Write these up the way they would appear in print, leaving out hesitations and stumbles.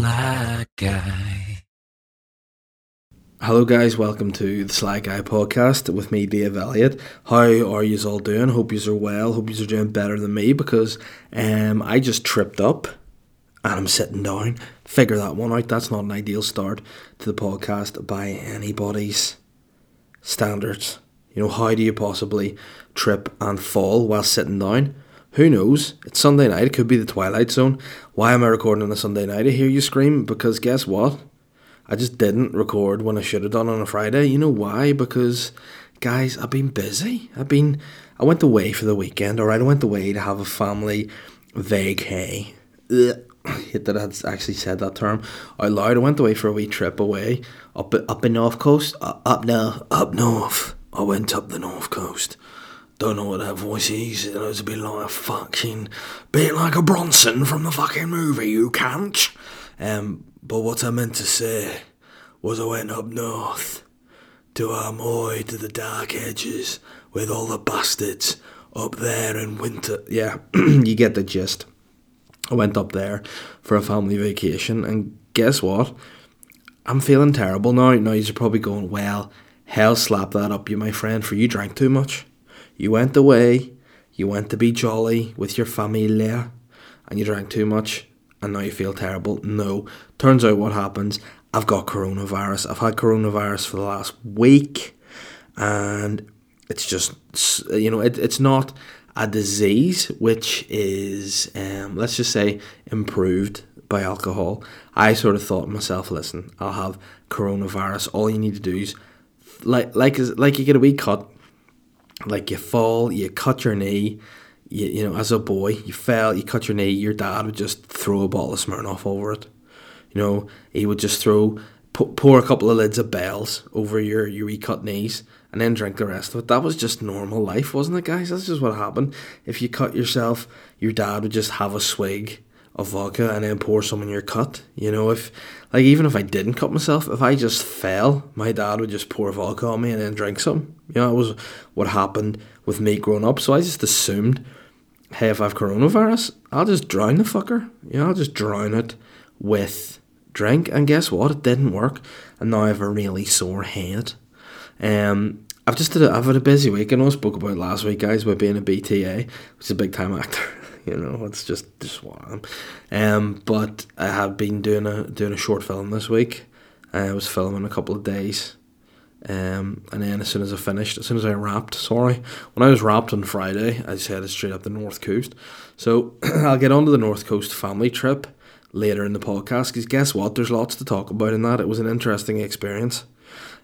Sly Guy. Hello guys, welcome to the Sly Guy podcast with me, Dave Elliott. How are yous all doing? Hope yous are well, hope yous are doing better than me, because I just tripped up and I'm sitting down. Figure that one out. That's not an ideal start to the podcast by anybody's standards. You know, how do you possibly trip and fall while sitting down? Who knows? It's Sunday night. It could be the Twilight Zone. Why am I recording on a Sunday night? I hear you scream, because guess what? I just didn't record when I should have done on a Friday. You know why? Because, guys, I've been busy. I went away for the weekend, alright? I went away to have a family vacay. Ugh. I hate that I actually said that term out loud. I went away for a wee trip away up in North Coast. Up north. I went up the North Coast. Don't know what that voice is. It was a bit like a fucking... bit like a Bronson from the fucking movie, you can't. But what I meant to say was I went up north to Armoy, to the Dark Edges, with all the bastards up there in winter. Yeah, you get the gist. I went up there for a family vacation, and guess what? I'm feeling terrible now. Now, you're probably going, well, hell, slap that up you, my friend, for you drank too much. You went away, you went to be jolly with your familia, and you drank too much, and now you feel terrible. No. Turns out what happens, I've got coronavirus. I've had coronavirus for the last week, and it's just, you know, it's not a disease, which is, let's just say, improved by alcohol. I sort of thought to myself, listen, I'll have coronavirus. All you need to do is, like you get a wee cut. Like, you fall, you cut your knee, you know, as a boy, you fell, you cut your knee, your dad would just throw a bottle of Smirnoff over it. You know, he would just pour a couple of lids of Bells over your wee cut knees and then drink the rest of it. That was just normal life, wasn't it, guys? That's just what happened. If you cut yourself, your dad would just have a swig of vodka and then pour some in your cut. You know, even if I didn't cut myself, if I just fell, my dad would just pour vodka on me and then drink some. You know, that was what happened with me growing up. So I just assumed, hey, if I have coronavirus, I'll just drown the fucker. You know, I'll just drown it with drink. And guess what? It didn't work. And now I have a really sore head. I've had a busy week. I know I spoke about last week, guys, about being a BTA, which is a big time actor. You know, it's just what I am. But I have been doing a short film this week. I was filming a couple of days. And then as soon as I wrapped, when I was wrapped on Friday, I just headed straight up the North Coast. So I'll get onto the North Coast family trip later in the podcast, because guess what? There's lots to talk about in that. It was an interesting experience.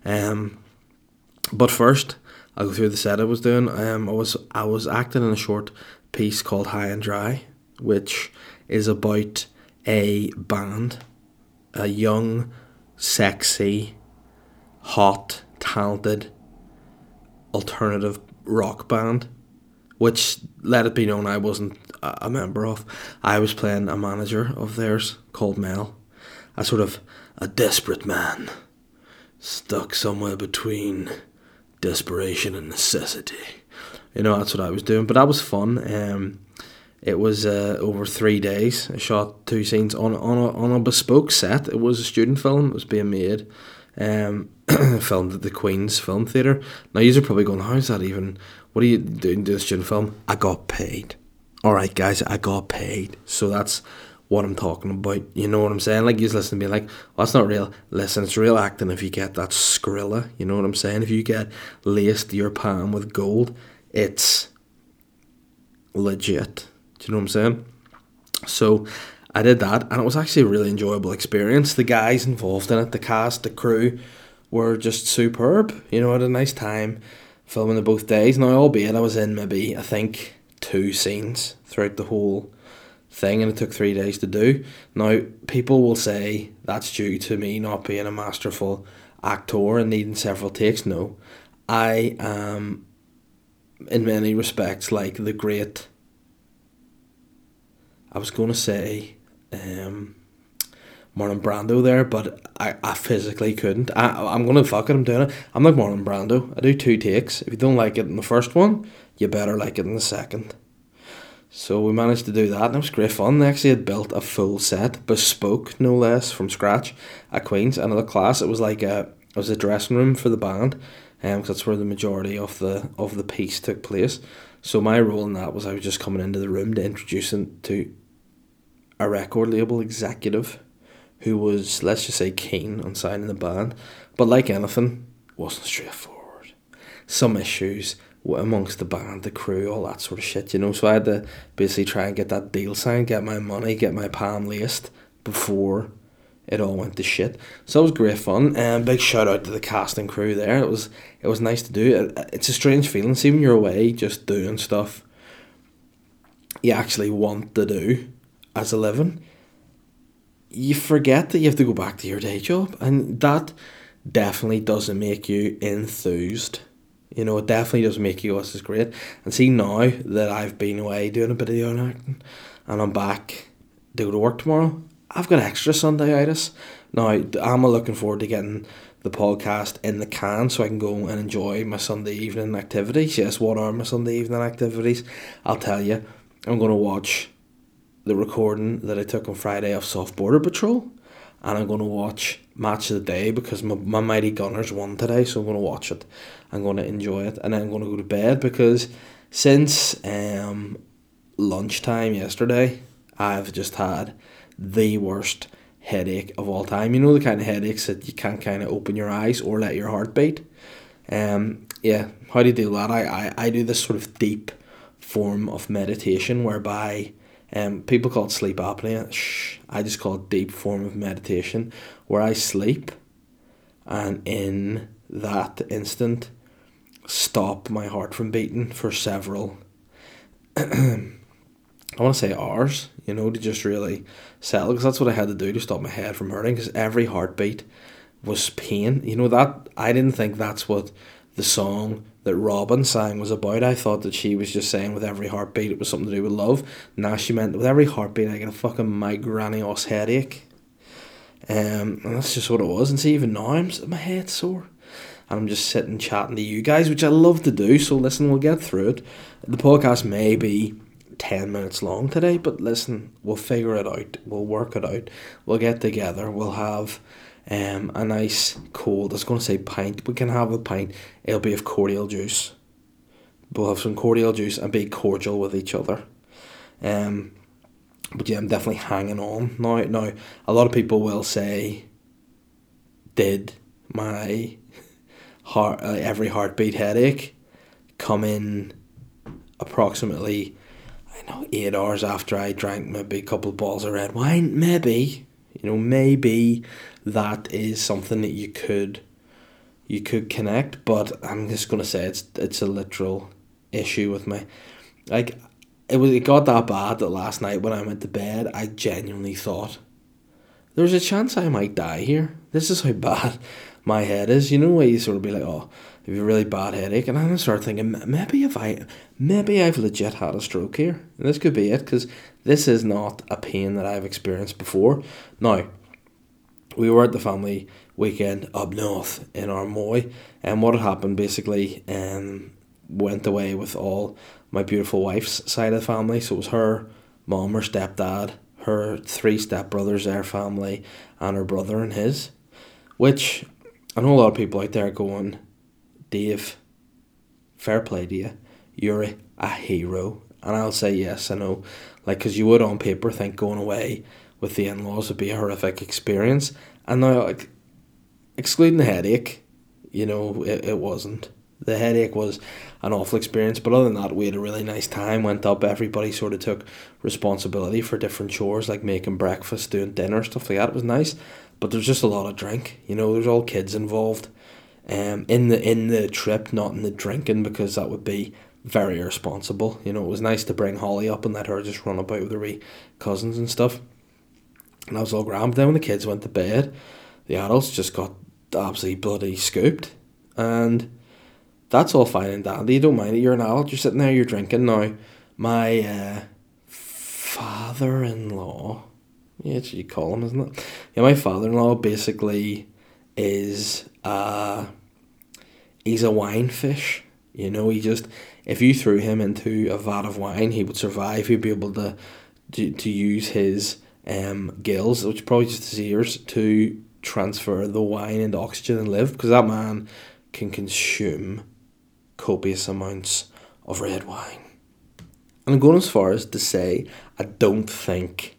But first, I'll go through the set I was doing. I was acting in a short piece called High and Dry, which is about a band, a young, sexy, hot, talented alternative rock band, which, let it be known, I wasn't a member of. I was playing a manager of theirs called Mel, a sort of a desperate man stuck somewhere between desperation and necessity. You know, that's what I was doing, but that was fun. It was over 3 days. I shot two scenes on a bespoke set. It was a student film. It was being made. Filmed at the Queen's Film Theatre. Now, you're probably going, how's that even? What are you doing doing student film? I got paid. All right, guys, I got paid. So that's what I'm talking about. You know what I'm saying? Like, you just listen to me like, well, that's not real. Listen, it's real acting if you get that Skrilla. You know what I'm saying? If you get laced your palm with gold, it's legit. Do you know what I'm saying? So I did that, and it was actually a really enjoyable experience. The guys involved in it, the cast, the crew, were just superb. You know, I had a nice time filming the both days. Now, albeit I was in maybe, I think, two scenes throughout the whole thing, and it took 3 days to do. Now, people will say that's due to me not being a masterful actor and needing several takes. No, I am, in many respects, like the great... I was going to say... Marlon Brando there, but I physically couldn't. I'm going to fuck it, I'm doing it. I'm like Marlon Brando. I do two takes. If you don't like it in the first one, you better like it in the second. So we managed to do that, and it was great fun. They actually had built a full set, bespoke no less, from scratch at Queen's. Another class, it was like a dressing room for the band, because that's where the majority of the piece took place. So my role in that was I was just coming into the room to introduce him to a record label executive who was, let's just say, keen on signing the band, but like anything, wasn't straightforward. Some issues amongst the band, the crew, all that sort of shit, you know. So I had to basically try and get that deal signed, get my money, get my palm laced before it all went to shit. So it was great fun, and big shout out to the cast and crew there. It was nice to do. It's a strange feeling, see, when you're away just doing stuff you actually want to do as a living. You forget that you have to go back to your day job, and that definitely doesn't make you enthused. You know, it definitely does make you, this is great. And see, now that I've been away doing a bit of the own acting and I'm back to go to work tomorrow, I've got extra Sunday-itis. Now, I'm looking forward to getting the podcast in the can so I can go and enjoy my Sunday evening activities. Yes, what are my Sunday evening activities? I'll tell you, I'm going to watch the recording that I took on Friday of Soft Border Patrol, and I'm going to watch Match of the Day because my mighty Gunners won today, so I'm going to watch it. I'm going to enjoy it, and then I'm going to go to bed because since lunchtime yesterday, I've just had the worst headache of all time. You know, the kind of headaches that you can't kind of open your eyes or let your heart beat. Yeah, how do you do that? I do this sort of deep form of meditation whereby people call it sleep apnea. I just call it deep form of meditation, where I sleep and in that instant stop my heart from beating for several I want to say hours, you know, to just really settle, because that's what I had to do to stop my head from hurting, because every heartbeat was pain. You know, that I didn't think that's what the song that Robin sang was about. I thought that she was just saying with every heartbeat it was something to do with love. Now she meant with every heartbeat I get a fucking migraine-ass headache. And that's just what it was. And see, even now my head's sore. And I'm just sitting chatting to you guys, which I love to do. So listen, we'll get through it. The podcast may be 10 minutes long today, but listen, we'll figure it out. We'll work it out. We'll get together. We'll have a nice cold, I was going to say pint, we can have a pint, it'll be of cordial juice. We'll have some cordial juice and be cordial with each other. But yeah, I'm definitely hanging on. Now, a lot of people will say, did my heart, every heartbeat headache come in approximately, 8 hours after I drank maybe a couple of bottles of red wine? Maybe. You know, maybe that is something that you could connect, but I'm just gonna say it's a literal issue with me. Like, it got that bad that last night when I went to bed, I genuinely thought there's a chance I might die here. This is how bad my head is. You know, where you sort of be like, oh, I have a really bad headache, and I start thinking maybe I've legit had a stroke here. And this could be it, because this is not a pain that I've experienced before. Now, we were at the family weekend up north in Armoy, and what had happened basically, went away with all my beautiful wife's side of the family. So it was her mom, her stepdad, her three stepbrothers, their family, and her brother and his. Which, I know a lot of people out there going, Dave, fair play to you, you're a hero. And I'll say yes, I know, like, because you would on paper think going away with the in-laws would be a horrific experience, and now, like, excluding the headache, you know, it wasn't. The headache was an awful experience, but other than that, we had a really nice time, went up, everybody sort of took responsibility for different chores, like making breakfast, doing dinner, stuff like that. It was nice, but there's just a lot of drink, you know, there's all kids involved, in the trip, not in the drinking, because that would be very irresponsible. You know, it was nice to bring Holly up and let her just run about with her wee cousins and stuff, and I was all grand. But then when the kids went to bed, the adults just got absolutely bloody scooped, and that's all fine and dandy, you don't mind it, you're an adult, you're sitting there, you're drinking. Now, my father-in-law, yeah, it's what you call him, isn't it? Yeah, my father-in-law basically is he's a wine fish. You know, he just, if you threw him into a vat of wine, he would survive. He'd be able to use his gills, which is probably just his ears, to transfer the wine into oxygen and live, because that man can consume copious amounts of red wine. And I'm going as far as to say, I don't think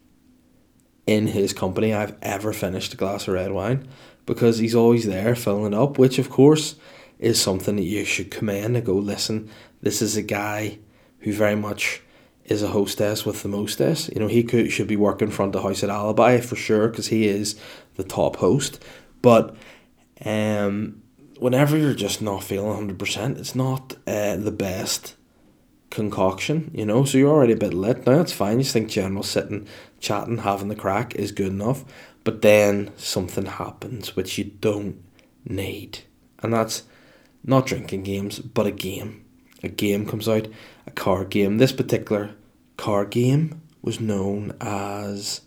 in his company I've ever finished a glass of red wine, because he's always there filling it up, which of course is something that you should commend and go, listen, this is a guy who very much is a hostess with the mostess. You know, he should be working front of house at Alibi for sure, because he is the top host. But whenever you're just not feeling 100%, it's not the best concoction, you know. So you're already a bit lit. Now, that's fine. You just think general sitting, chatting, having the crack is good enough. But then something happens which you don't need. And that's not drinking games, but a game. A game comes out, a card game. This particular card game was known as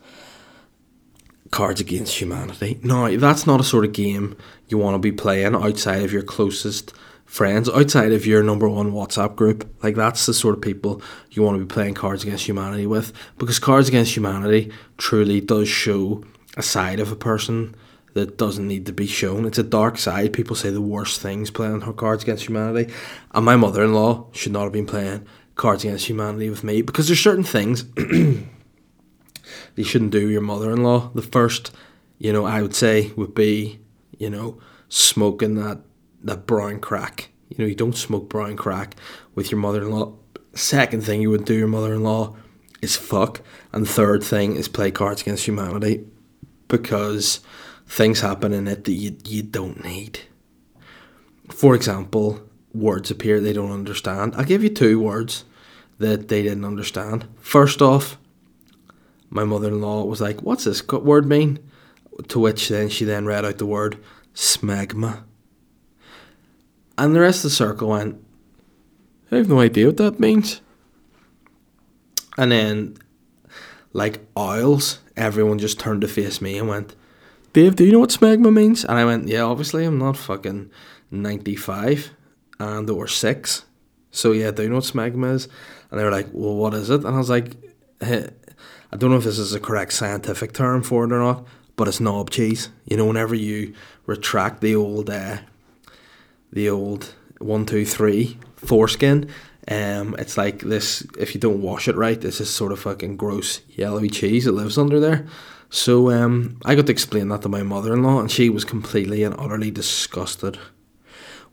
Cards Against Humanity. Now, that's not a sort of game you want to be playing outside of your closest friends, outside of your number one WhatsApp group. Like, that's the sort of people you want to be playing Cards Against Humanity with, because Cards Against Humanity truly does show a side of a person that doesn't need to be shown. It's a dark side. People say the worst things playing Cards Against Humanity. And my mother-in-law should not have been playing Cards Against Humanity with me, because there's certain things that you shouldn't do with your mother-in-law. The first, you know, I would say would be, you know, smoking that brown crack. You know, you don't smoke brown crack with your mother-in-law. Second thing you would do your mother-in-law is fuck. And third thing is play Cards Against Humanity, because things happen in it that you don't need. For example, words appear they don't understand. I'll give you two words that they didn't understand. First off, my mother-in-law was like, what's this word mean? To which then she then read out the word smegma. And the rest of the circle went, I have no idea what that means. And then, like owls, everyone just turned to face me and went, Dave, do you know what smegma means? And I went, yeah, obviously, I'm not fucking 95 and or 6. So yeah, do you know what smegma is? And they were like, well, what is it? And I was like, hey, I don't know if this is the correct scientific term for it or not, but it's knob cheese. You know, whenever you retract the old 1, 2, 3 foreskin, it's like this, if you don't wash it right, it's this sort of fucking gross yellowy cheese that lives under there. So I got to explain that to my mother-in-law, and she was completely and utterly disgusted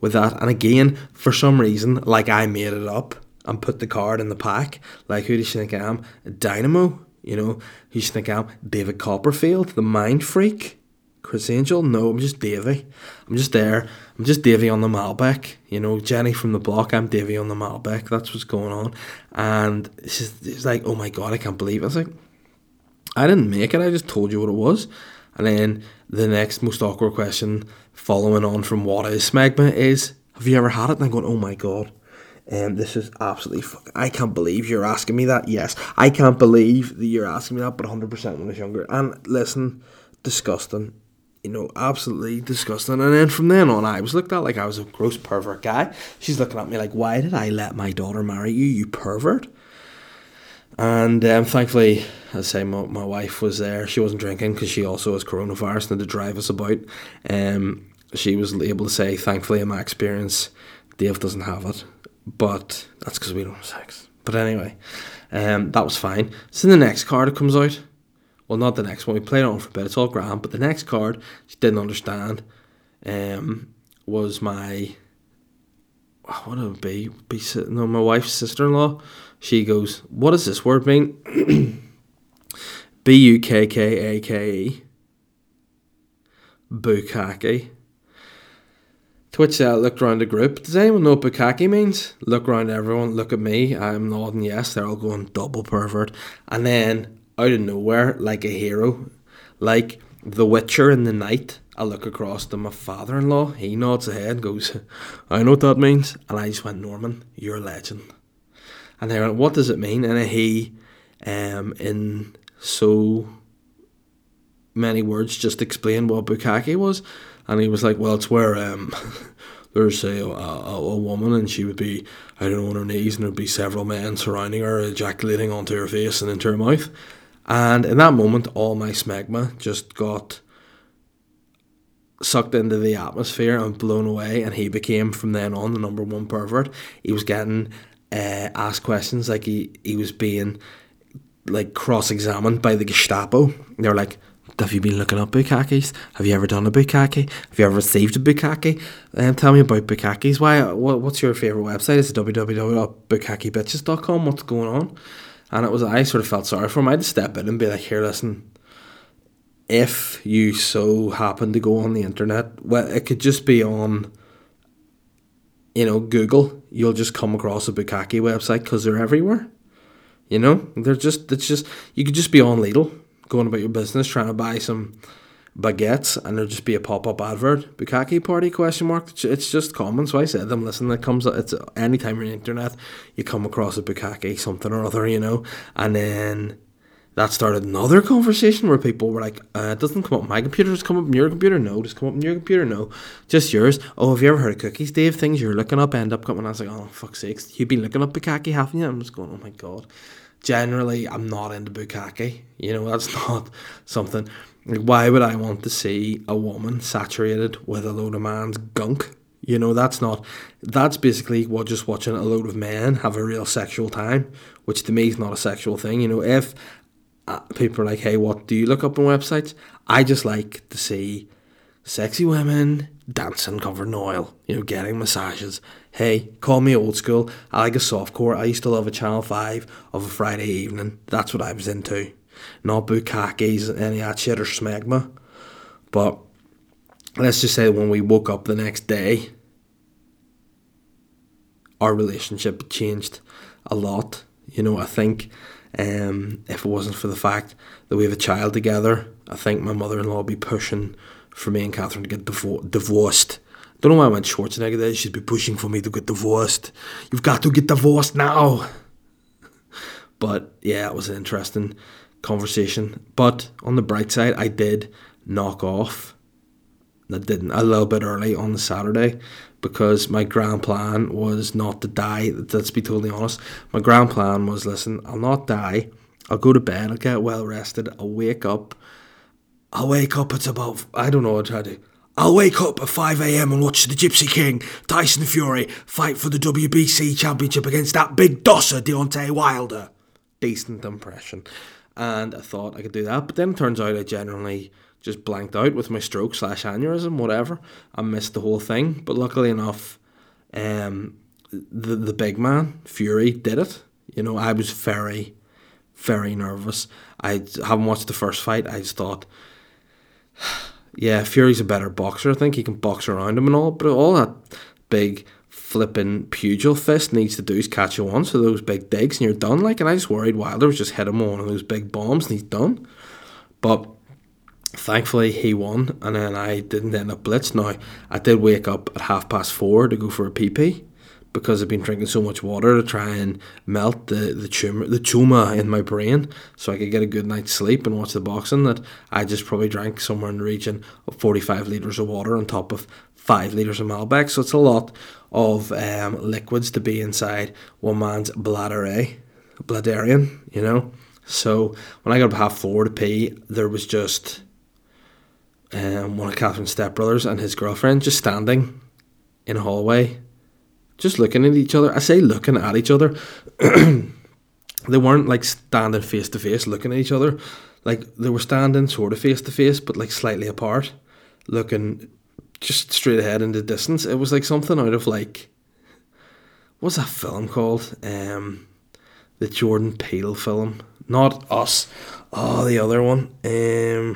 with that. And again, for some reason, like, I made it up and put the card in the pack. Like, who does she think I am? A dynamo? You know, who does she think I am? David Copperfield, the mind freak? Chris Angel? No, I'm just Davey. I'm just there. I'm just Davey on the Malbec. You know, Jenny from the block, I'm Davey on the Malbec. That's what's going on. And it's like, oh my God, I can't believe it. I was like, I didn't make it, I just told you what it was. And then the next most awkward question following on from what is smegma is, have you ever had it? And I'm going, oh my God, this is absolutely fucking, I can't believe you're asking me that. Yes, I can't believe that you're asking me that, but 100% when I was younger. And listen, disgusting, you know, absolutely disgusting. And then from then on, I was looked at like I was a gross pervert guy. She's looking at me like, why did I let my daughter marry you, you pervert? And thankfully, as I say, my wife was there. She wasn't drinking because she also has coronavirus and had to drive us about. She was able to say, thankfully, in my experience, Dave doesn't have it. But that's because we don't have sex. But anyway, that was fine. So the next card that comes out, well, not the next one. We played it on for a bit. It's all grand. But the next card she didn't understand was my, what would it be? No, my wife's sister-in-law. She goes, what does this word mean? Bukkake. Bukkake. To which I looked around the group. Does anyone know what bukkake means? Look around everyone. Look at me. I'm nodding yes. They're all going double pervert. And then, out of nowhere, like a hero, like the Witcher in the night, I look across to my father-in-law. He nods ahead and goes, I know what that means. And I just went, Norman, you're a legend. And they went, what does it mean? And he, in so many words, just explained what bukkake was. And he was like, well, it's where there's, say, a woman, and she would be, I don't know, on her knees, and there would be several men surrounding her, ejaculating onto her face and into her mouth. And in that moment, all my smegma just got sucked into the atmosphere and blown away, and he became, from then on, the number one pervert. He was getting asked questions, like he was being, like, cross-examined by the Gestapo. They were like, have you been looking up bukkakes? Have you ever done a bukkake? Have you ever received a bukkake? Tell me about bukkakes. What's your favourite website? It's www.bukkakebitches.com. What's going on? And it was, I sort of felt sorry for him. I had to step in and be like, here, listen, if you so happen to go on the internet, well, it could just be on, you know, Google. You'll just come across a bukkake website because they're everywhere. You know, they're just, it's just, you could just be on Lidl, going about your business, trying to buy some baguettes, and there'll just be a pop-up advert, bukkake party, ? It's just common. So I said them, listen, that comes, it's any time you're on the internet, you come across a bukkake, something or other, you know. And then that started another conversation where people were like, it doesn't come up on my computer, just come up on your computer. No, just come up on your computer. No, just yours. Oh, have you ever heard of cookies, Dave? Things you're looking up end up coming. I was like, oh, fuck's sakes, you've been looking up bukkake, haven't you? I'm just going, oh my God. Generally, I'm not into bukkake. You know, that's not something. Like, why would I want to see a woman saturated with a load of man's gunk? You know, that's not, that's basically what just watching a load of men have a real sexual time, which to me is not a sexual thing. You know, if people are like, hey, what do you look up on websites? I just like to see sexy women dancing covered in oil, you know, getting massages. Hey, call me old school. I like a softcore. I used to love a Channel 5 of a Friday evening. That's what I was into. Not bukkakes and any of that shit or smegma. But let's just say when we woke up the next day, our relationship changed a lot. You know, I think if it wasn't for the fact that we have a child together, I think my mother-in-law would be pushing for me and Catherine to get divorced. Don't know why I went Schwarzenegger there. She'd be pushing for me to get divorced. You've got to get divorced now. But yeah, it was an interesting conversation. But on the bright side, I did knock off. I didn't, a little bit early on the Saturday, because my grand plan was not to die. Let's be totally honest. My grand plan was, listen, I'll not die. I'll go to bed. I'll get well rested. I'll wake up. It's about, I don't know what I try to do. I'll wake up at 5 a.m. and watch the Gypsy King, Tyson Fury, fight for the WBC Championship against that big dosser, Deontay Wilder. Decent impression. And I thought I could do that, but then it turns out I generally just blanked out with my stroke / aneurysm, whatever. I missed the whole thing, but luckily enough, the big man, Fury, did it. You know, I was very, very nervous. I haven't watched the first fight. I just thought, yeah, Fury's a better boxer. I think he can box around him and all, but all that big flipping pugil fist needs to do is catch you on, so those big digs, and you're done. Like, and I just worried Wilder was just hit him on one of those big bombs, and he's done. But thankfully, he won, and then I didn't end up blitzed. Now, I did wake up at 4:30 to go for a pee-pee, because I've been drinking so much water to try and melt the tumour in my brain so I could get a good night's sleep and watch the boxing, that I just probably drank somewhere in the region of 45 litres of water on top of 5 litres of Malbec. So it's a lot of liquids to be inside one man's bladderian, you know. So when I got up 4:30 to pee, there was just one of Catherine's stepbrothers and his girlfriend just standing in a hallway, just looking at each other. I say looking at each other. They weren't like standing face to face looking at each other. Like, they were standing sort of face to face, but like slightly apart, looking just straight ahead in the distance. It was like something out of, like, what's that film called? The Jordan Peele film. Not Us. Oh, the other one. You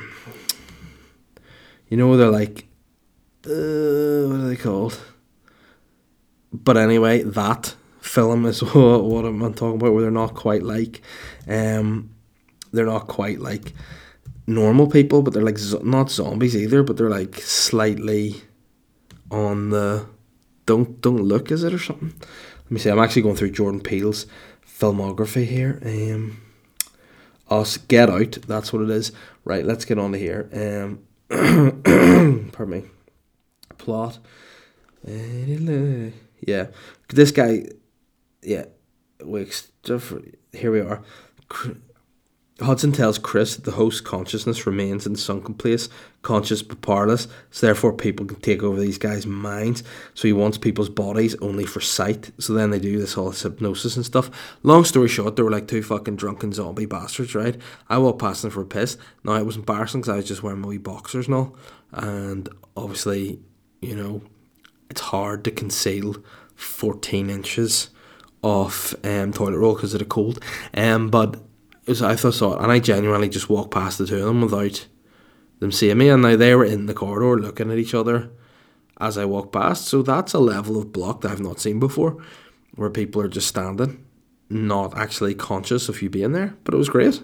know, they're like, what are they called? But anyway, that film is what I'm talking about, where they're not quite like, they're not quite like normal people, but they're like not zombies either, but they're like slightly on the don't look, is it, or something? Let me see. I'm actually going through Jordan Peele's filmography here. Us, Get Out, that's what it is. Right, let's get on to here. Pardon me. Plot. Yeah, this guy, yeah, wakes. Here we are. Hudson tells Chris that the host's consciousness remains in the sunken place, conscious but powerless, so therefore people can take over these guys' minds, so he wants people's bodies only for sight, so then they do this whole hypnosis and stuff. Long story short, they were like two fucking drunken zombie bastards, right? I walked past them for a piss. Now, it was embarrassing because I was just wearing my wee boxers and all, and obviously, you know, it's hard to conceal 14 inches of toilet roll because of the cold, but... I saw it, and I genuinely just walked past the two of them without them seeing me, and now they were in the corridor looking at each other as I walked past. So that's a level of block that I've not seen before, where people are just standing, not actually conscious of you being there. But it was great.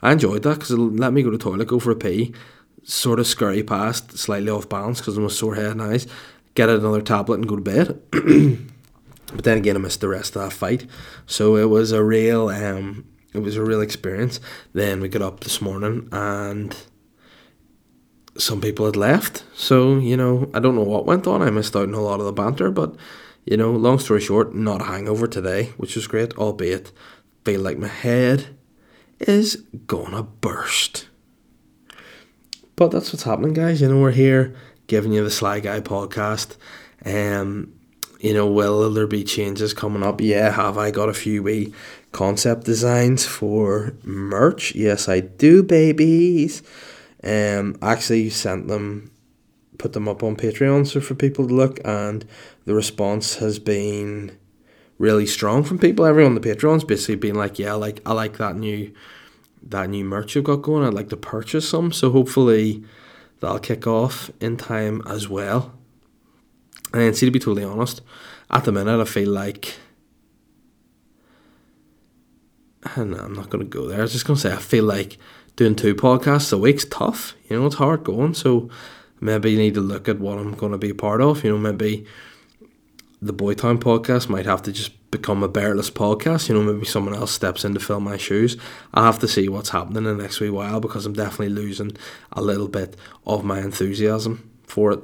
I enjoyed that because it let me go to the toilet, go for a pee, sort of scurry past, slightly off balance because I'm a sore head and eyes, get another tablet and go to bed. But then again, I missed the rest of that fight, so it was a real It was a real experience. Then we got up this morning and some people had left. So, you know, I don't know what went on. I missed out on a lot of the banter. But, you know, long story short, not a hangover today, which was great, albeit feel like my head is gonna burst. But that's what's happening, guys. You know, we're here giving you the Sly Guy podcast. You know, will there be changes coming up? Yeah, have I got a few wee concept designs for merch? Yes, I do, babies. Actually sent them, put them up on Patreon so for people to look, and the response has been really strong from people. Everyone on the Patreon's basically been like, yeah, I like that new merch you've got going. I'd like to purchase some. So hopefully that'll kick off in time as well. And see, to be totally honest, at the minute I feel like, and I'm not going to go there, I was just going to say I feel like doing two podcasts a week's tough, you know, it's hard going, so maybe you need to look at what I'm going to be a part of, you know, maybe the Boytown podcast might have to just become a bearless podcast, you know, maybe someone else steps in to fill my shoes. I'll have to see what's happening in the next wee while because I'm definitely losing a little bit of my enthusiasm for it,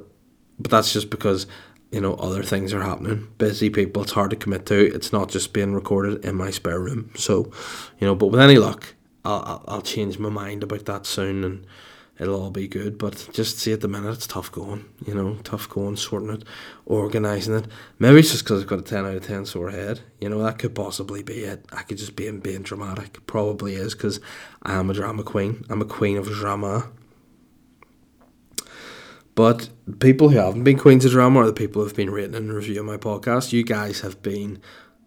but that's just because... you know, other things are happening. Busy people, it's hard to commit to. It's not just being recorded in my spare room. So, you know, but with any luck, I'll change my mind about that soon and it'll all be good. But just see, at the minute, it's tough going, you know, tough going, sorting it, organising it. Maybe it's just because I've got a 10 out of 10 sore head. You know, that could possibly be it. I could just be being dramatic. Probably is because I am a drama queen. I'm a queen of drama. But people who haven't been queens of drama are the people who have been rating and reviewing my podcast. You guys have been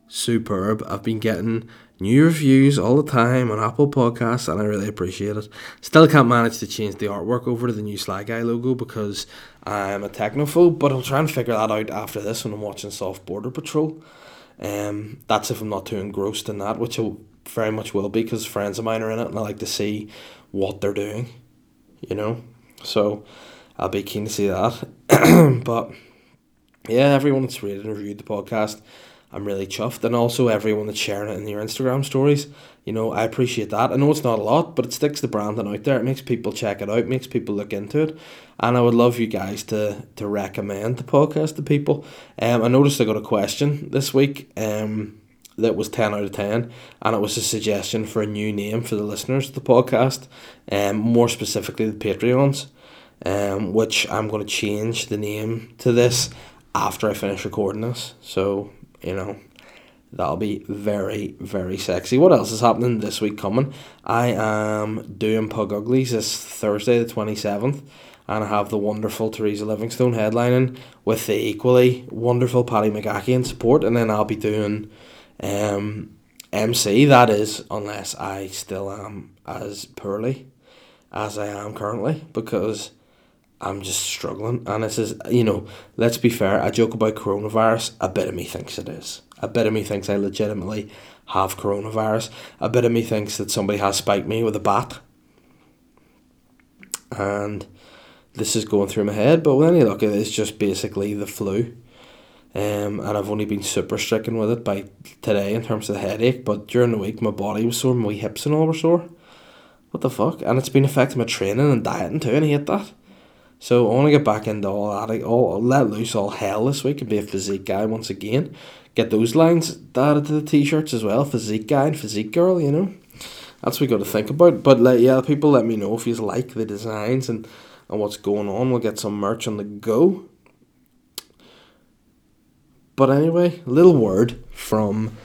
superb. I've been getting new reviews all the time on Apple Podcasts, and I really appreciate it. Still can't manage to change the artwork over to the new Sly Guy logo because I'm a technophobe, but I'll try and figure that out after this when I'm watching Soft Border Patrol. That's if I'm not too engrossed in that, which I very much will be because friends of mine are in it, and I like to see what they're doing, you know? So... I'll be keen to see that. But yeah, everyone that's rated and reviewed the podcast, I'm really chuffed. And also everyone that's sharing it in your Instagram stories, you know, I appreciate that. I know it's not a lot, but it sticks the branding out there. It makes people check it out, makes people look into it. And I would love you guys to recommend the podcast to people. I noticed I got a question this week that was 10 out of 10, and it was a suggestion for a new name for the listeners of the podcast, more specifically the Patreons. Which I'm going to change the name to this after I finish recording this. So, you know, that'll be very, very sexy. What else is happening this week coming? I am doing Pug Uglies this Thursday the 27th. And I have the wonderful Teresa Livingstone headlining with the equally wonderful Paddy McGackie in support. And then I'll be doing MC, that is, unless I still am as poorly as I am currently, because... I'm just struggling, and this is, you know, let's be fair, I joke about coronavirus, a bit of me thinks it is. A bit of me thinks I legitimately have coronavirus. A bit of me thinks that somebody has spiked me with a bat. And this is going through my head, but with any luck, it's just basically the flu. And I've only been super stricken with it by today in terms of the headache, but during the week, my body was sore, my wee hips and all were sore. What the fuck? And it's been affecting my training and dieting too, and I hate that. So I want to get back into all that. I'll let loose all hell this week and be a physique guy once again. Get those lines added to the t-shirts as well. Physique guy and physique girl, you know. That's what we got to think about. But people, let me know if you like the designs and what's going on. We'll get some merch on the go. But anyway, a little word from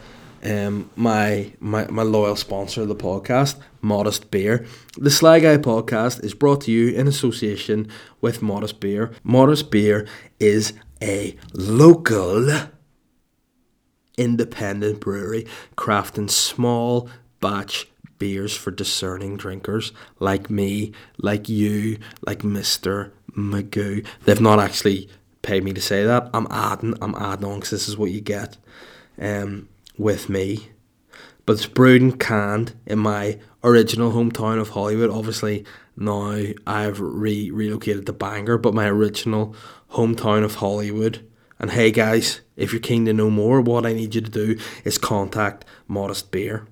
my loyal sponsor of the podcast, Modest Beer. The Sly Guy podcast is brought to you in association with Modest Beer. Modest Beer is a local independent brewery crafting small batch beers for discerning drinkers like me, like you, like Mr. Magoo. They've not actually paid me to say that. I'm adding on because this is what you get with me. But it's brewed and canned in my original hometown of Hollywood. Obviously, now I've relocated to Bangor, but my original hometown of Hollywood. And hey guys, if you're keen to know more, what I need you to do is contact Modest Beer.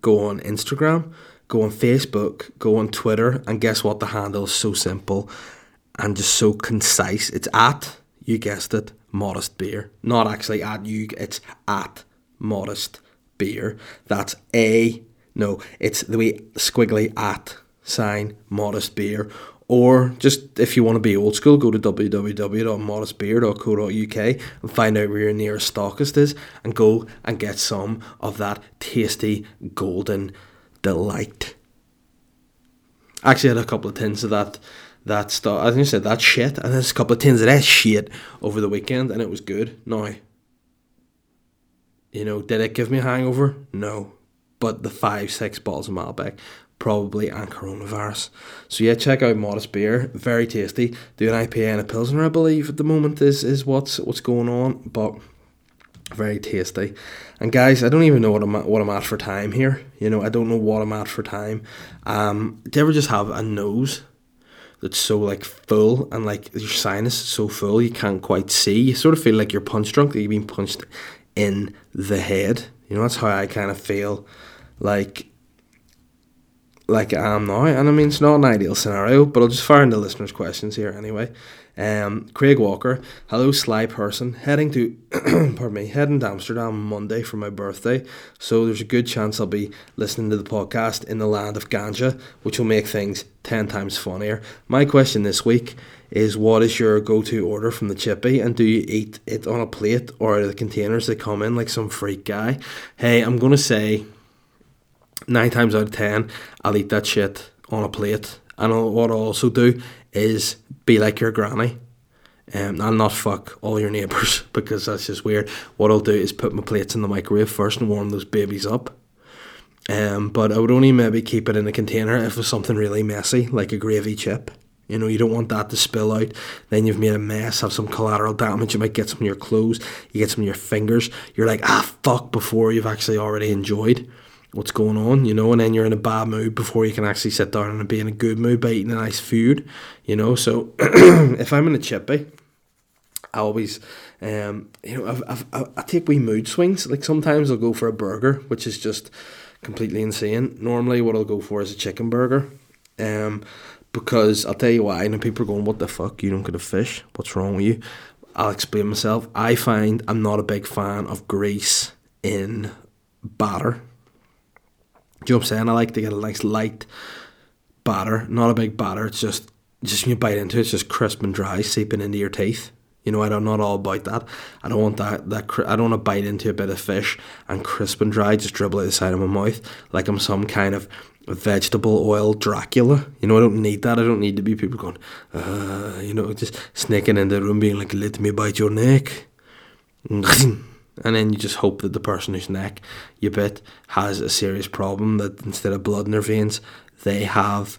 Go on Instagram, go on Facebook, go on Twitter, and guess what? The handle is so simple and just so concise. It's at, you guessed it, Modest Beer. Not actually at you, it's at Modest Beer. That's it's the wee squiggly at sign, Modest Beer. Or just, if you want to be old school, go to www.modestbeer.co.uk and find out where your nearest stockist is and go and get some of that tasty golden delight. Actually, I had a couple of tins of that stuff. I think I said that shit, and there's a couple of tins of that shit over the weekend, and it was good. Now, you know, did it give me a hangover? No. But the 5-6 bottles of Malbec probably, and coronavirus. So yeah, check out Modest Beer. Very tasty. Do an IPA and a Pilsner, I believe, at the moment is what's going on, but very tasty. And guys, I don't even know what I'm at for time here. You know, I don't know what I'm at for time. Do you ever just have a nose that's so like full and like your sinus is so full you can't quite see? You sort of feel like you're punch drunk, that you've been punched in the head. You know, that's how I kind of feel like I am now, and I mean, it's not an ideal scenario, but I'll just fire into listeners' questions here anyway. Craig Walker, hello sly person, heading to Amsterdam Monday for my birthday, so there's a good chance I'll be listening to the podcast in the land of ganja, which will make things 10 times funnier. My question this week is, what is your go-to order from the chippy, and do you eat it on a plate or out of the containers that come in like some freak guy? Hey, I'm going to say 9 times out of 10, I'll eat that shit on a plate. And what I'll also do is be like your granny. I'll not fuck all your neighbours because that's just weird. What I'll do is put my plates in the microwave first and warm those babies up. But I would only maybe keep it in a container if it was something really messy, like a gravy chip. You know, you don't want that to spill out. Then you've made a mess, have some collateral damage. You might get some of your clothes, you get some of your fingers. You're like, fuck, before you've actually already enjoyed what's going on, you know, and then you're in a bad mood before you can actually sit down and be in a good mood by eating a nice food, you know. So if I'm in a chippy, I always, I take wee mood swings. Like sometimes I'll go for a burger, which is just completely insane. Normally what I'll go for is a chicken burger, because I'll tell you why. And people are going, what the fuck, you don't get a fish, what's wrong with you? I'll explain myself. I find I'm not a big fan of grease in batter. Do you know what I'm saying? I like to get a nice light batter, not a big batter. It's just when you bite into it, it's just crisp and dry, seeping into your teeth. You know, I'm not all about that. I don't want that. I don't want to bite into a bit of fish and crisp and dry, just dribble it inside of my mouth like I'm some kind of vegetable oil Dracula. You know, I don't need that. I don't need to be people going, just sneaking in the room being like, let me bite your neck. And then you just hope that the person whose neck you bit has a serious problem, that instead of blood in their veins, they have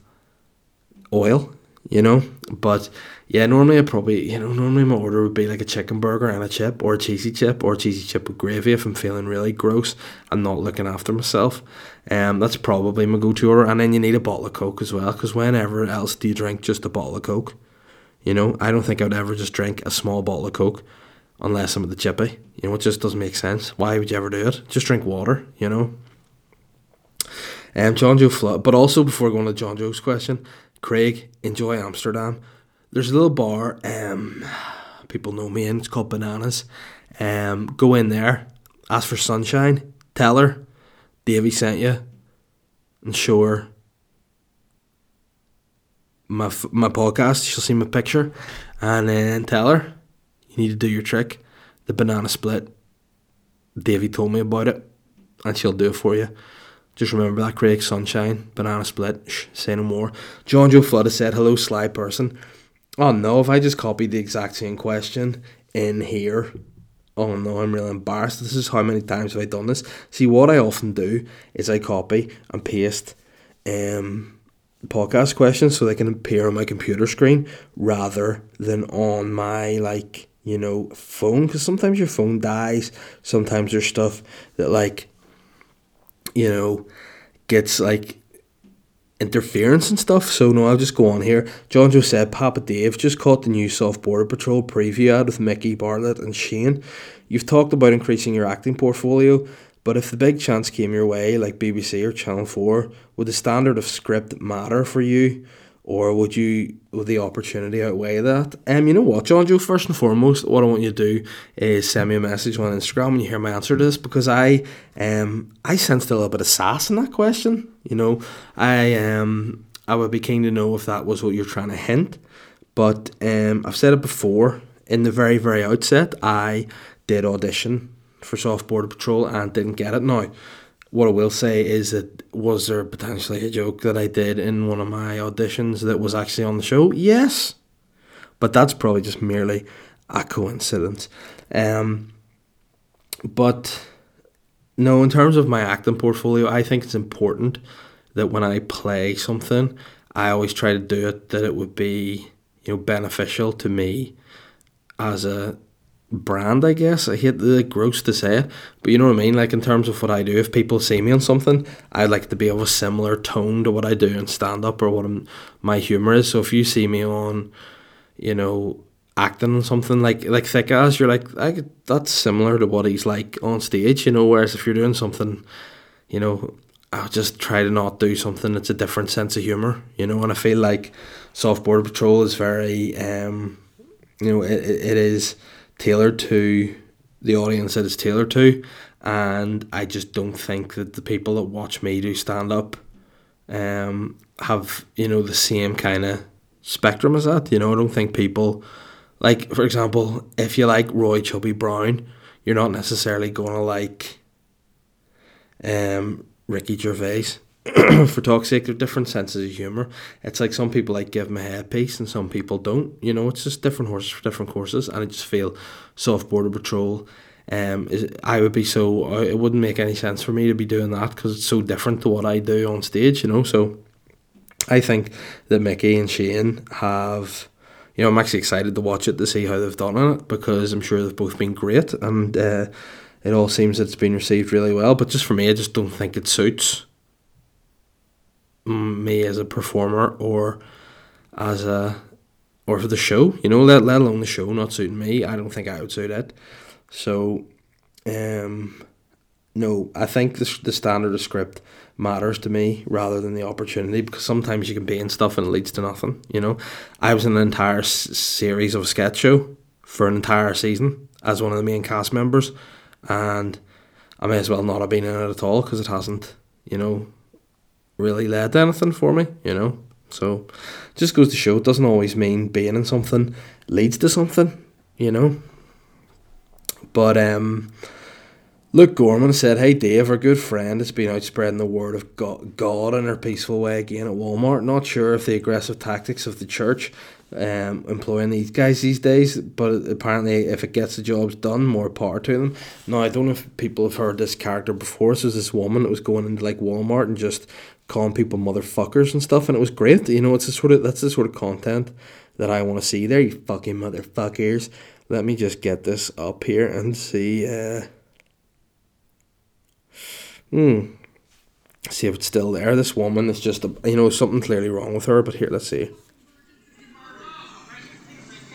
oil, you know. But yeah, normally normally my order would be like a chicken burger and a chip, or a cheesy chip, or a cheesy chip with gravy if I'm feeling really gross and not looking after myself. That's probably my go-to order. And then you need a bottle of Coke as well, because whenever else do you drink just a bottle of Coke? You know, I don't think I would ever just drink a small bottle of Coke unless I'm at the chippy. You know, it just doesn't make sense. Why would you ever do it? Just drink water, you know. John Joe Flood. But also, before going to John Joe's question, Craig, enjoy Amsterdam. There's a little bar, people know me in, it's called Bananas. Go in there, ask for Sunshine, tell her Davey sent you, and show her my podcast. She'll see my picture, and then tell her you need to do your trick, the banana split. Davey told me about it, and she'll do it for you. Just remember that, Craig. Sunshine, banana split, say no more. John Joe Flood has said, hello, sly person. Oh no, if I just copied the exact same question in here. Oh no, I'm really embarrassed. This is how many times have I done this. See, what I often do is I copy and paste podcast questions so they can appear on my computer screen rather than on my, like, you know, phone. Because sometimes your phone dies. Sometimes there's stuff that, like, you know, gets like interference and stuff. So no, I'll just go on here. John Joe said, Papa Dave just caught the new Soft Border Patrol preview ad with Mickey Bartlett and Shane. You've talked about increasing your acting portfolio, but if the big chance came your way, like BBC or Channel 4, would the standard of script matter for you, or would the opportunity outweigh that? You know what, John Joe, first and foremost, what I want you to do is send me a message on Instagram when you hear my answer to this, because I sensed a little bit of sass in that question. You know, I would be keen to know if that was what you're trying to hint, but I've said it before, in the very, very outset, I did audition for Soft Border Patrol and didn't get it. Now, what I will say is that, was there potentially a joke that I did in one of my auditions that was actually on the show? Yes. But that's probably just merely a coincidence. But no, in terms of my acting portfolio, I think it's important that when I play something, I always try to do it that it would be, you know, beneficial to me as a brand, I guess. I hate the gross to say it, but you know what I mean, like in terms of what I do, if people see me on something, I like to be of a similar tone to what I do in stand-up or what my humour is. So if you see me on, you know, acting on something like Thick As, you're like, that's similar to what he's like on stage, you know, whereas if you're doing something, you know, I'll just try to not do something that's a different sense of humour, you know, and I feel like Soft Border Patrol is very, you know, it is tailored to the audience that it's tailored to, and I just don't think that the people that watch me do stand-up have, you know, the same kind of spectrum as that. You know, I don't think people, like, for example, if you like Roy Chubby Brown, you're not necessarily going to like Ricky Gervais. For talk's sake, they're different senses of humour. It's like some people like give them a headpiece and some people don't. You know, it's just different horses for different courses. And I just feel Soft Border Patrol, it wouldn't make any sense for me to be doing that because it's so different to what I do on stage, you know. So I think that Mickey and Shane have, you know, I'm actually excited to watch it to see how they've done it because I'm sure they've both been great, and it all seems it's been received really well. But just for me, I just don't think it suits me as a performer or for the show, you know, let alone the show not suiting me. I don't think I would suit it. So no, I think the standard of script matters to me rather than the opportunity, because sometimes you can be in stuff and it leads to nothing, you know. I was in an entire series of a sketch show for an entire season as one of the main cast members, and I may as well not have been in it at all because it hasn't, you know, really led to anything for me, you know. So just goes to show, it doesn't always mean being in something leads to something, you know. But Luke Gorman said, hey Dave, our good friend has been out spreading the word of God in her peaceful way again at Walmart. Not sure if the aggressive tactics of the church employing these guys these days, but apparently if it gets the jobs done, more power to them. Now, I don't know if people have heard this character before. So this woman that was going into like Walmart and just calling people motherfuckers and stuff, and it was great. You know, that's the sort of content that I want to see there. You fucking motherfuckers. Let me just get this up here and see. See if it's still there. This woman is just you know, something clearly wrong with her. But here, let's see.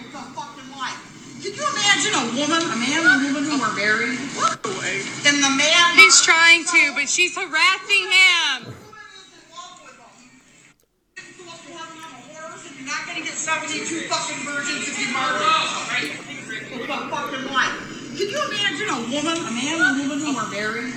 It's a fucking life. Could you imagine a man and a woman who were married? And the man. He's trying to, but she's harassing him. be two fucking virgins if you murder. It's a fucking life. Could you imagine a woman, a man and a woman who were married?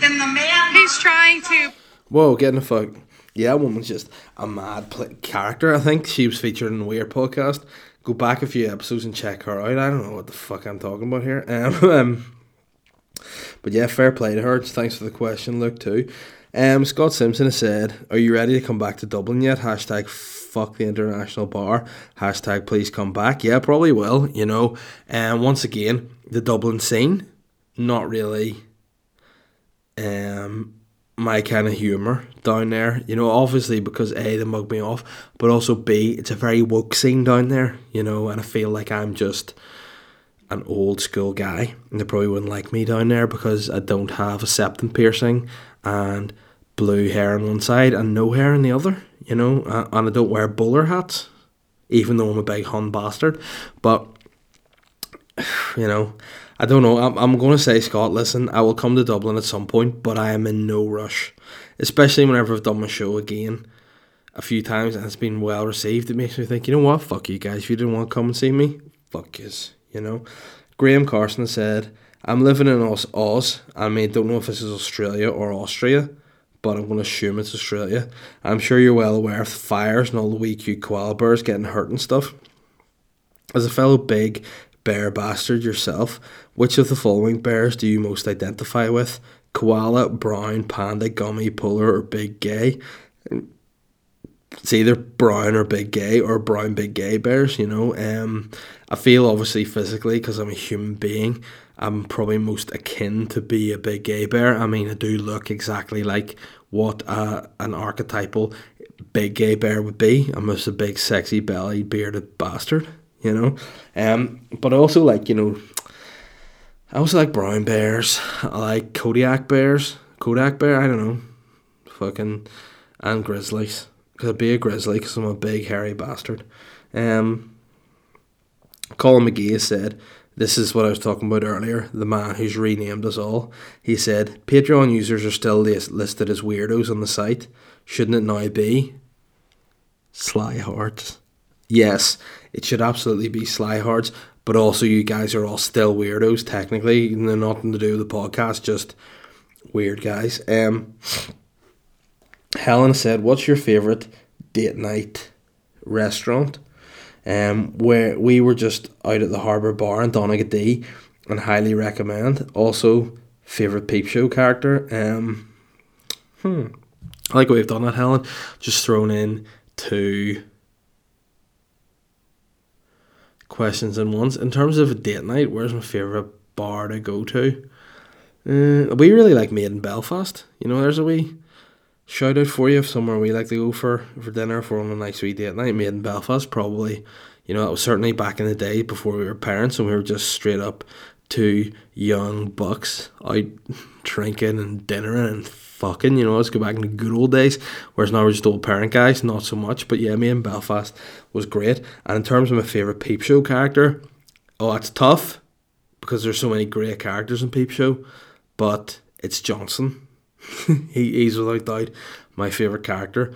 Then the man... He's trying to... Whoa, getting a fuck. Yeah, woman's just a mad character, I think. She was featured in a weird podcast. Go back a few episodes and check her out. I don't know what the fuck I'm talking about here. But yeah, fair play to her. Thanks for the question, Luke, too. Scott Simpson has said, are you ready to come back to Dublin yet? Hashtag fuck the international bar. Hashtag please come back. Yeah, probably will, you know. And once again, the Dublin scene, not really my kind of humour down there. You know, obviously because A, they mug me off, but also B, it's a very woke scene down there, you know, and I feel like I'm just an old school guy, and they probably wouldn't like me down there because I don't have a septum piercing and blue hair on one side and no hair on the other, you know, and I don't wear bowler hats, even though I'm a big Hun bastard. But, you know, I don't know, I'm going to say, Scott, listen, I will come to Dublin at some point, but I am in no rush, especially whenever I've done my show again a few times and it's been well received. It makes me think, you know what, fuck you guys, if you didn't want to come and see me, fuck yous, you know. Graham Carson said, I'm living in Oz. I mean, don't know if this is Australia or Austria, but I'm going to assume it's Australia. I'm sure you're well aware of the fires and all the wee cute koala bears getting hurt and stuff. As a fellow big bear bastard yourself, which of the following bears do you most identify with? Koala, brown, panda, gummy, polar, or big gay? It's either brown or big gay or brown big gay bears, you know. I feel obviously physically, because I'm a human being, I'm probably most akin to be a big gay bear. I mean, I do look exactly like what an archetypal big gay bear would be. I'm just a big, sexy, belly, bearded bastard, you know. But I also like, you know, I also like brown bears. I like Kodiak bears. Kodak bear, I don't know. Fucking, and grizzlies. Because I'd be a grizzly because I'm a big, hairy bastard. Colin McGee said... This is what I was talking about earlier, the man who's renamed us all. He said, Patreon users are still listed as weirdos on the site. Shouldn't it now be Sly Hearts? Yes, it should absolutely be Sly Hearts, but also you guys are all still weirdos, technically. They're nothing to do with the podcast, just weird guys. Helen said, what's your favourite date night restaurant? Where we were just out at the Harbour Bar in Donegadee, and highly recommend. Also, favourite Peep Show character. I like what we've done that, Helen. Just thrown in two questions in once. In terms of a date night, where's my favourite bar to go to? We really like Made in Belfast. You know, there's a wee shout out for you if somewhere we like to go for dinner for on a nice wee date night. Made in Belfast, probably. You know, that was certainly back in the day before we were parents and we were just straight up two young bucks out drinking and dinnering and fucking, you know. Let's go back in the good old days, whereas now we're just old parent guys, not so much. But yeah, Made in Belfast was great. And in terms of my favourite Peep Show character, oh, that's tough because there's so many great characters in Peep Show, but it's Johnson. He's without doubt my favourite character.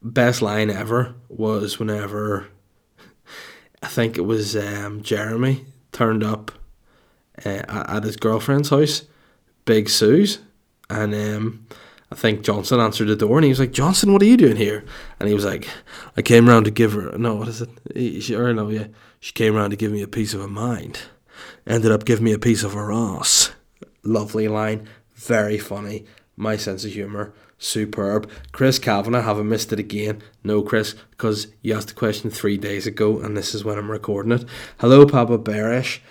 Best line ever was whenever I think it was Jeremy turned up at his girlfriend's house, Big Sue's, and I think Johnson answered the door and he was like, Johnson, what are you doing here? And he was like, I came round to give her she came round to give me a piece of her mind, ended up giving me a piece of her ass. Lovely line. Very funny. My sense of humour, superb. Chris Kavanagh, haven't missed it again. No, Chris, because you asked the question 3 days ago, and this is when I'm recording it. Hello, Papa Bearish.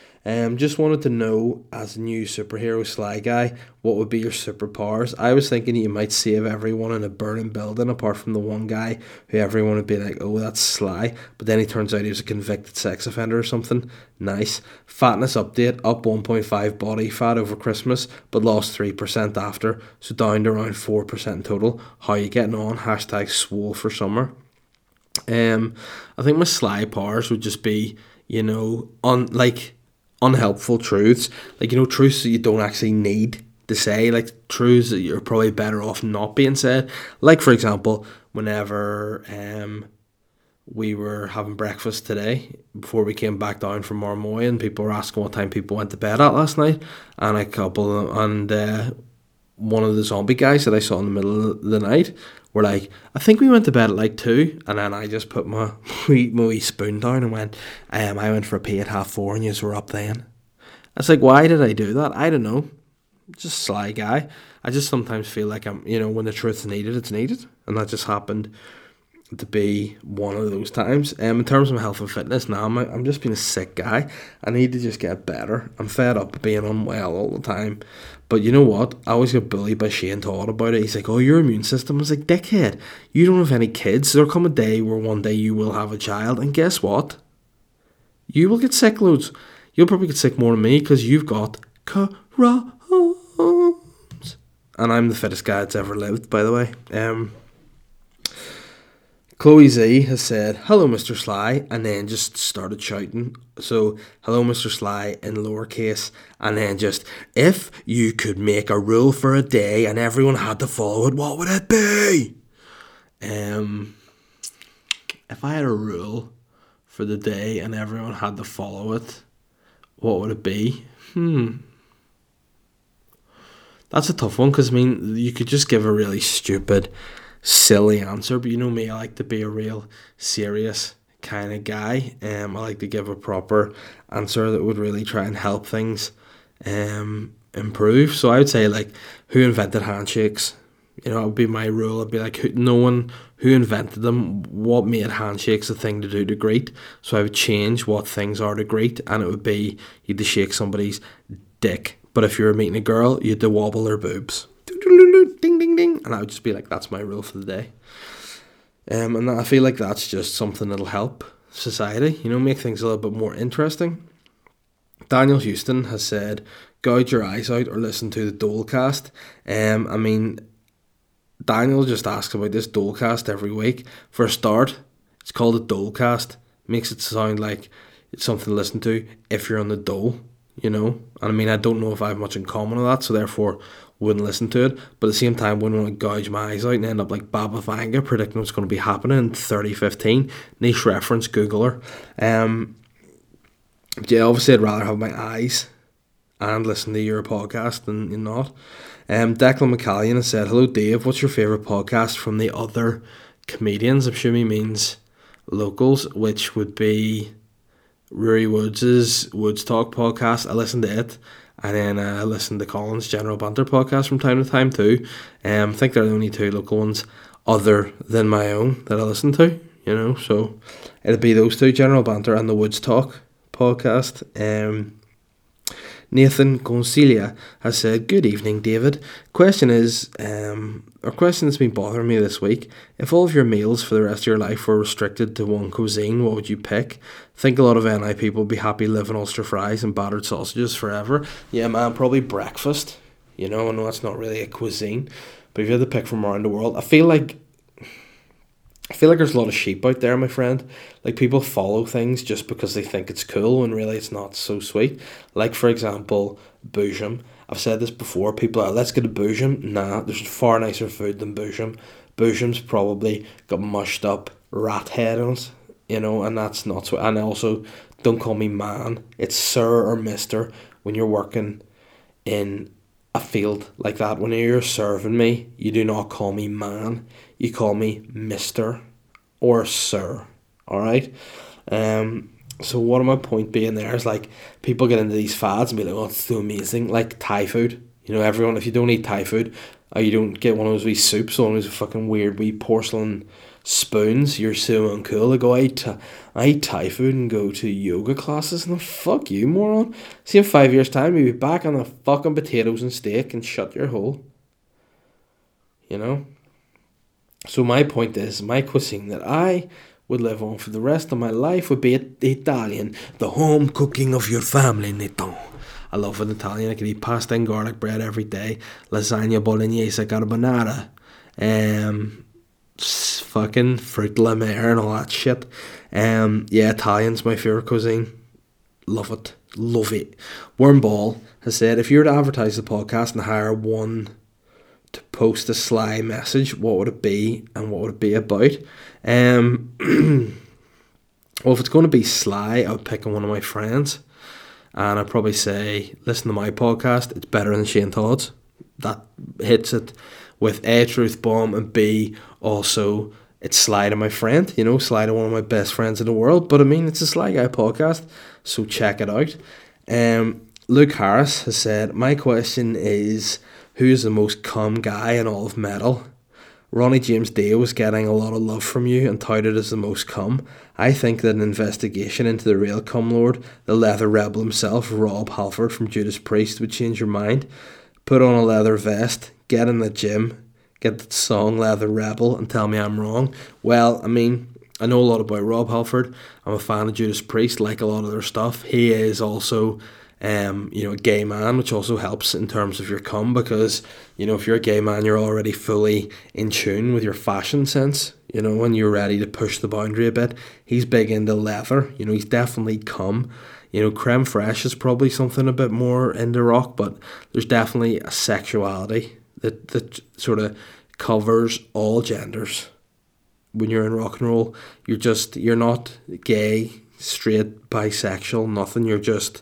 Just wanted to know, as new superhero Sly Guy, what would be your superpowers? I was thinking you might save everyone in a burning building, apart from the one guy who everyone would be like, oh, that's Sly. But then he turns out he was a convicted sex offender or something. Nice. Fatness update, up 1.5 body fat over Christmas, but lost 3% after, so down to around 4% in total. How you getting on? Hashtag swole for summer. I think my Sly powers would just be, you know, unhelpful truths, like, you know, truths that you don't actually need to say, like truths that you're probably better off not being said. Like, for example, whenever we were having breakfast today before we came back down from Armoy, and people were asking what time people went to bed at last night, and a couple of them, and one of the zombie guys that I saw in the middle of the night were like, I think we went to bed at like 2, and then I just put my spoon down and went, I went for a pee at 4:30 and yous were up then. I was like, why did I do that? I don't know. Just Sly Guy. I just sometimes feel like I'm, you know, when the truth's needed, it's needed, and that just happened to be one of those times. In terms of health and fitness, now I'm just being a sick guy. I need to just get better. I'm fed up being unwell all the time. But you know what? I always get bullied by Shane Todd about it. He's like, oh, your immune system. I was like, dickhead, you don't have any kids. There'll come a day where one day you will have a child, and guess what? You will get sick loads. You'll probably get sick more than me because you've got Crohn's. And I'm the fittest guy that's ever lived, by the way. Chloe Z has said, hello, Mr. Sly, and then just started shouting. So, hello, Mr. Sly, in lowercase, and then just, if you could make a rule for a day and everyone had to follow it, what would it be? If I had a rule for the day and everyone had to follow it, what would it be? That's a tough one, because, I mean, you could just give a really stupid, silly answer, but you know me, I like to be a real serious kind of guy. I like to give a proper answer that would really try and help things improve. So I would say, like, who invented handshakes? You know, that would be my rule. I'd be like, who invented them? What made handshakes a thing to do to greet? So I would change what things are to greet, and it would be you'd to shake somebody's dick. But if you were meeting a girl, you'd to wobble her boobs. Ding, ding, ding. And I would just be like, that's my rule for the day. And I feel like that's just something that'll help society, you know, make things a little bit more interesting. Daniel Houston has said, gouge your eyes out or listen to the Dolecast. I mean, Daniel just asks about this Dolecast every week. For a start, it's called a Dolecast. Makes it sound like it's something to listen to if you're on the dole, you know. And I mean, I don't know if I have much in common with that, so therefore wouldn't listen to it, but at the same time wouldn't want to gouge my eyes out and end up like Baba Vanga predicting what's going to be happening in 3015. Niche reference, Googler. But yeah, obviously I'd rather have my eyes and listen to your podcast than not. Declan McCallion has said, hello Dave, what's your favourite podcast from the other comedians? I'm sure he means locals, which would be Rory Woods' Woods Talk podcast. I listened to it. And then I listen to Colin's General Banter podcast from time to time too. I think they're the only two local ones other than my own that I listen to, you know. So it'll be those two, General Banter and the Woods Talk podcast. Nathan Concilia has said, good evening, David. Question is, or question that's been bothering me this week, if all of your meals for the rest of your life were restricted to one cuisine, what would you pick? I think a lot of NI people would be happy living Ulster fries and battered sausages forever. Yeah, man, probably breakfast. You know, I know that's not really a cuisine, but if you had to pick from around the world, I feel like there's a lot of sheep out there, my friend. Like, people follow things just because they think it's cool when really it's not so sweet. Like, for example, Boojum. I've said this before. People are, let's go to Boojum. Nah, there's far nicer food than Boojum. Boojum's probably got mushed up rat head on it, you know, and that's not so. And also, don't call me man. It's sir or mister when you're working in a field like that. When you're serving me, you do not call me man. You call me Mr. or Sir, all right? So what my point being there is, like, people get into these fads and be like, oh, it's so amazing, like Thai food. You know, everyone, if you don't eat Thai food, or you don't get one of those wee soups, one of those fucking weird wee porcelain spoons, you're so uncool. Like, oh, I eat Thai food and go to yoga classes, and fuck you, moron. See, in 5 years' time, you'll be back on the fucking potatoes and steak and shut your hole. You know? So my point is, my cuisine that I would live on for the rest of my life would be Italian, the home cooking of your family, Nathan. I love an Italian. I could eat pasta and garlic bread every day, lasagna, bolognese, carbonara, fucking fruit la mer and all that shit. Yeah, Italian's my favourite cuisine. Love it. Love it. Wormball has said, if you were to advertise the podcast and hire one to post a Sly message, what would it be and what would it be about? Well, if it's going to be Sly, I would pick one of my friends. And I'd probably say, listen to my podcast. It's better than Shane Todd's. That hits it with A, truth bomb, and B, also, it's Sly to my friend. You know, Sly to one of my best friends in the world. But, I mean, it's a Sly Guy podcast, so check it out. Luke Harris has said, my question is, who's the most cum guy in all of metal? Ronnie James Dio was getting a lot of love from you and touted as the most cum. I think that an investigation into the real cum lord, the leather rebel himself, Rob Halford from Judas Priest, would change your mind. Put on a leather vest, get in the gym, get the song Leather Rebel, and tell me I'm wrong. Well, I mean, I know a lot about Rob Halford. I'm a fan of Judas Priest, like a lot of their stuff. He is also... a gay man, which also helps in terms of your cum, because, you know, if you're a gay man, you're already fully in tune with your fashion sense, you know, when you're ready to push the boundary a bit. He's big into leather, you know, he's definitely cum. You know, creme fraiche is probably something a bit more into rock, but there's definitely a sexuality that sort of covers all genders. When you're in rock and roll, you're not gay, straight, bisexual, nothing, you're just...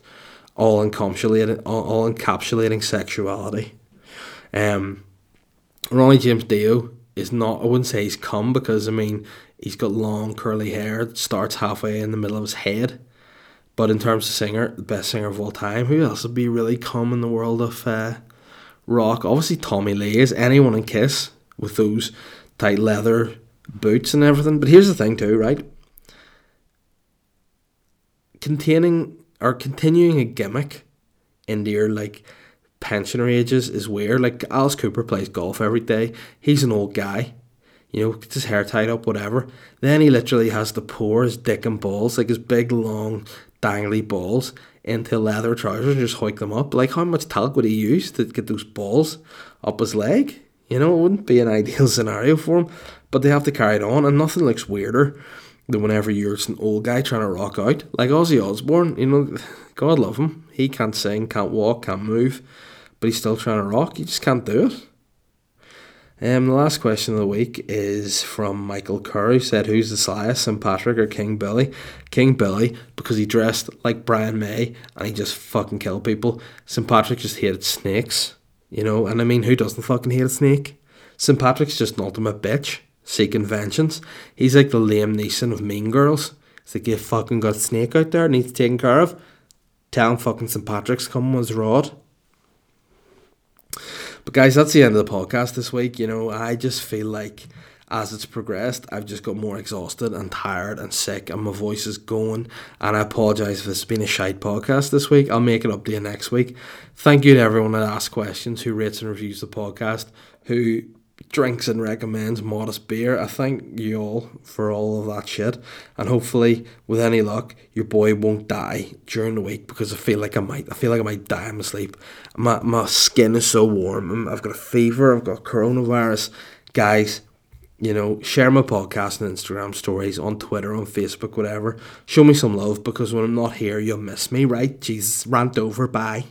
all encapsulating sexuality. Ronnie James Dio is not, I wouldn't say he's cum, because, I mean, he's got long curly hair that starts halfway in the middle of his head. But in terms of singer, the best singer of all time, who else would be really cum in the world of rock? Obviously Tommy Lee is, anyone in Kiss with those tight leather boots and everything. But here's the thing too, right? Continuing a gimmick into your, like, pensioner ages is weird. Like, Alice Cooper plays golf every day. He's an old guy. You know, gets his hair tied up, whatever. Then he literally has to pour his dick and balls, like his big, long, dangly balls, into leather trousers and just hike them up. Like, how much talc would he use to get those balls up his leg? You know, it wouldn't be an ideal scenario for him. But they have to carry it on, and nothing looks weirder than whenever you're just an old guy trying to rock out. Like Ozzy Osbourne, you know, God love him. He can't sing, can't walk, can't move, but he's still trying to rock. You just can't do it. The last question of the week is from Michael Kerr, who said, who's the slyest, St. Patrick or King Billy? King Billy, because he dressed like Brian May and he just fucking killed people. St. Patrick just hated snakes, you know, and I mean, who doesn't fucking hate a snake? St. Patrick's just an ultimate bitch. Seeking vengeance. He's like the Liam Neeson of Mean Girls. It's like, you fucking got a snake out there, needs taken care of. Tell him fucking St. Patrick's coming with his rod. But guys, that's the end of the podcast this week. You know, I just feel like as it's progressed, I've just got more exhausted and tired and sick, and my voice is going. And I apologise if it's been a shite podcast this week. I'll make it up to you next week. Thank you to everyone that asks questions, who rates and reviews the podcast, who drinks and recommends modest beer. I thank you all for all of that shit, and hopefully with any luck your boy won't die during the week, because I feel like I might die in my sleep. My skin is so warm, I've got a fever, I've got coronavirus. Guys, you know, share my podcast on Instagram stories, on Twitter, on Facebook, whatever. Show me some love, because when I'm not here you'll miss me, right? Jesus, rant over, bye.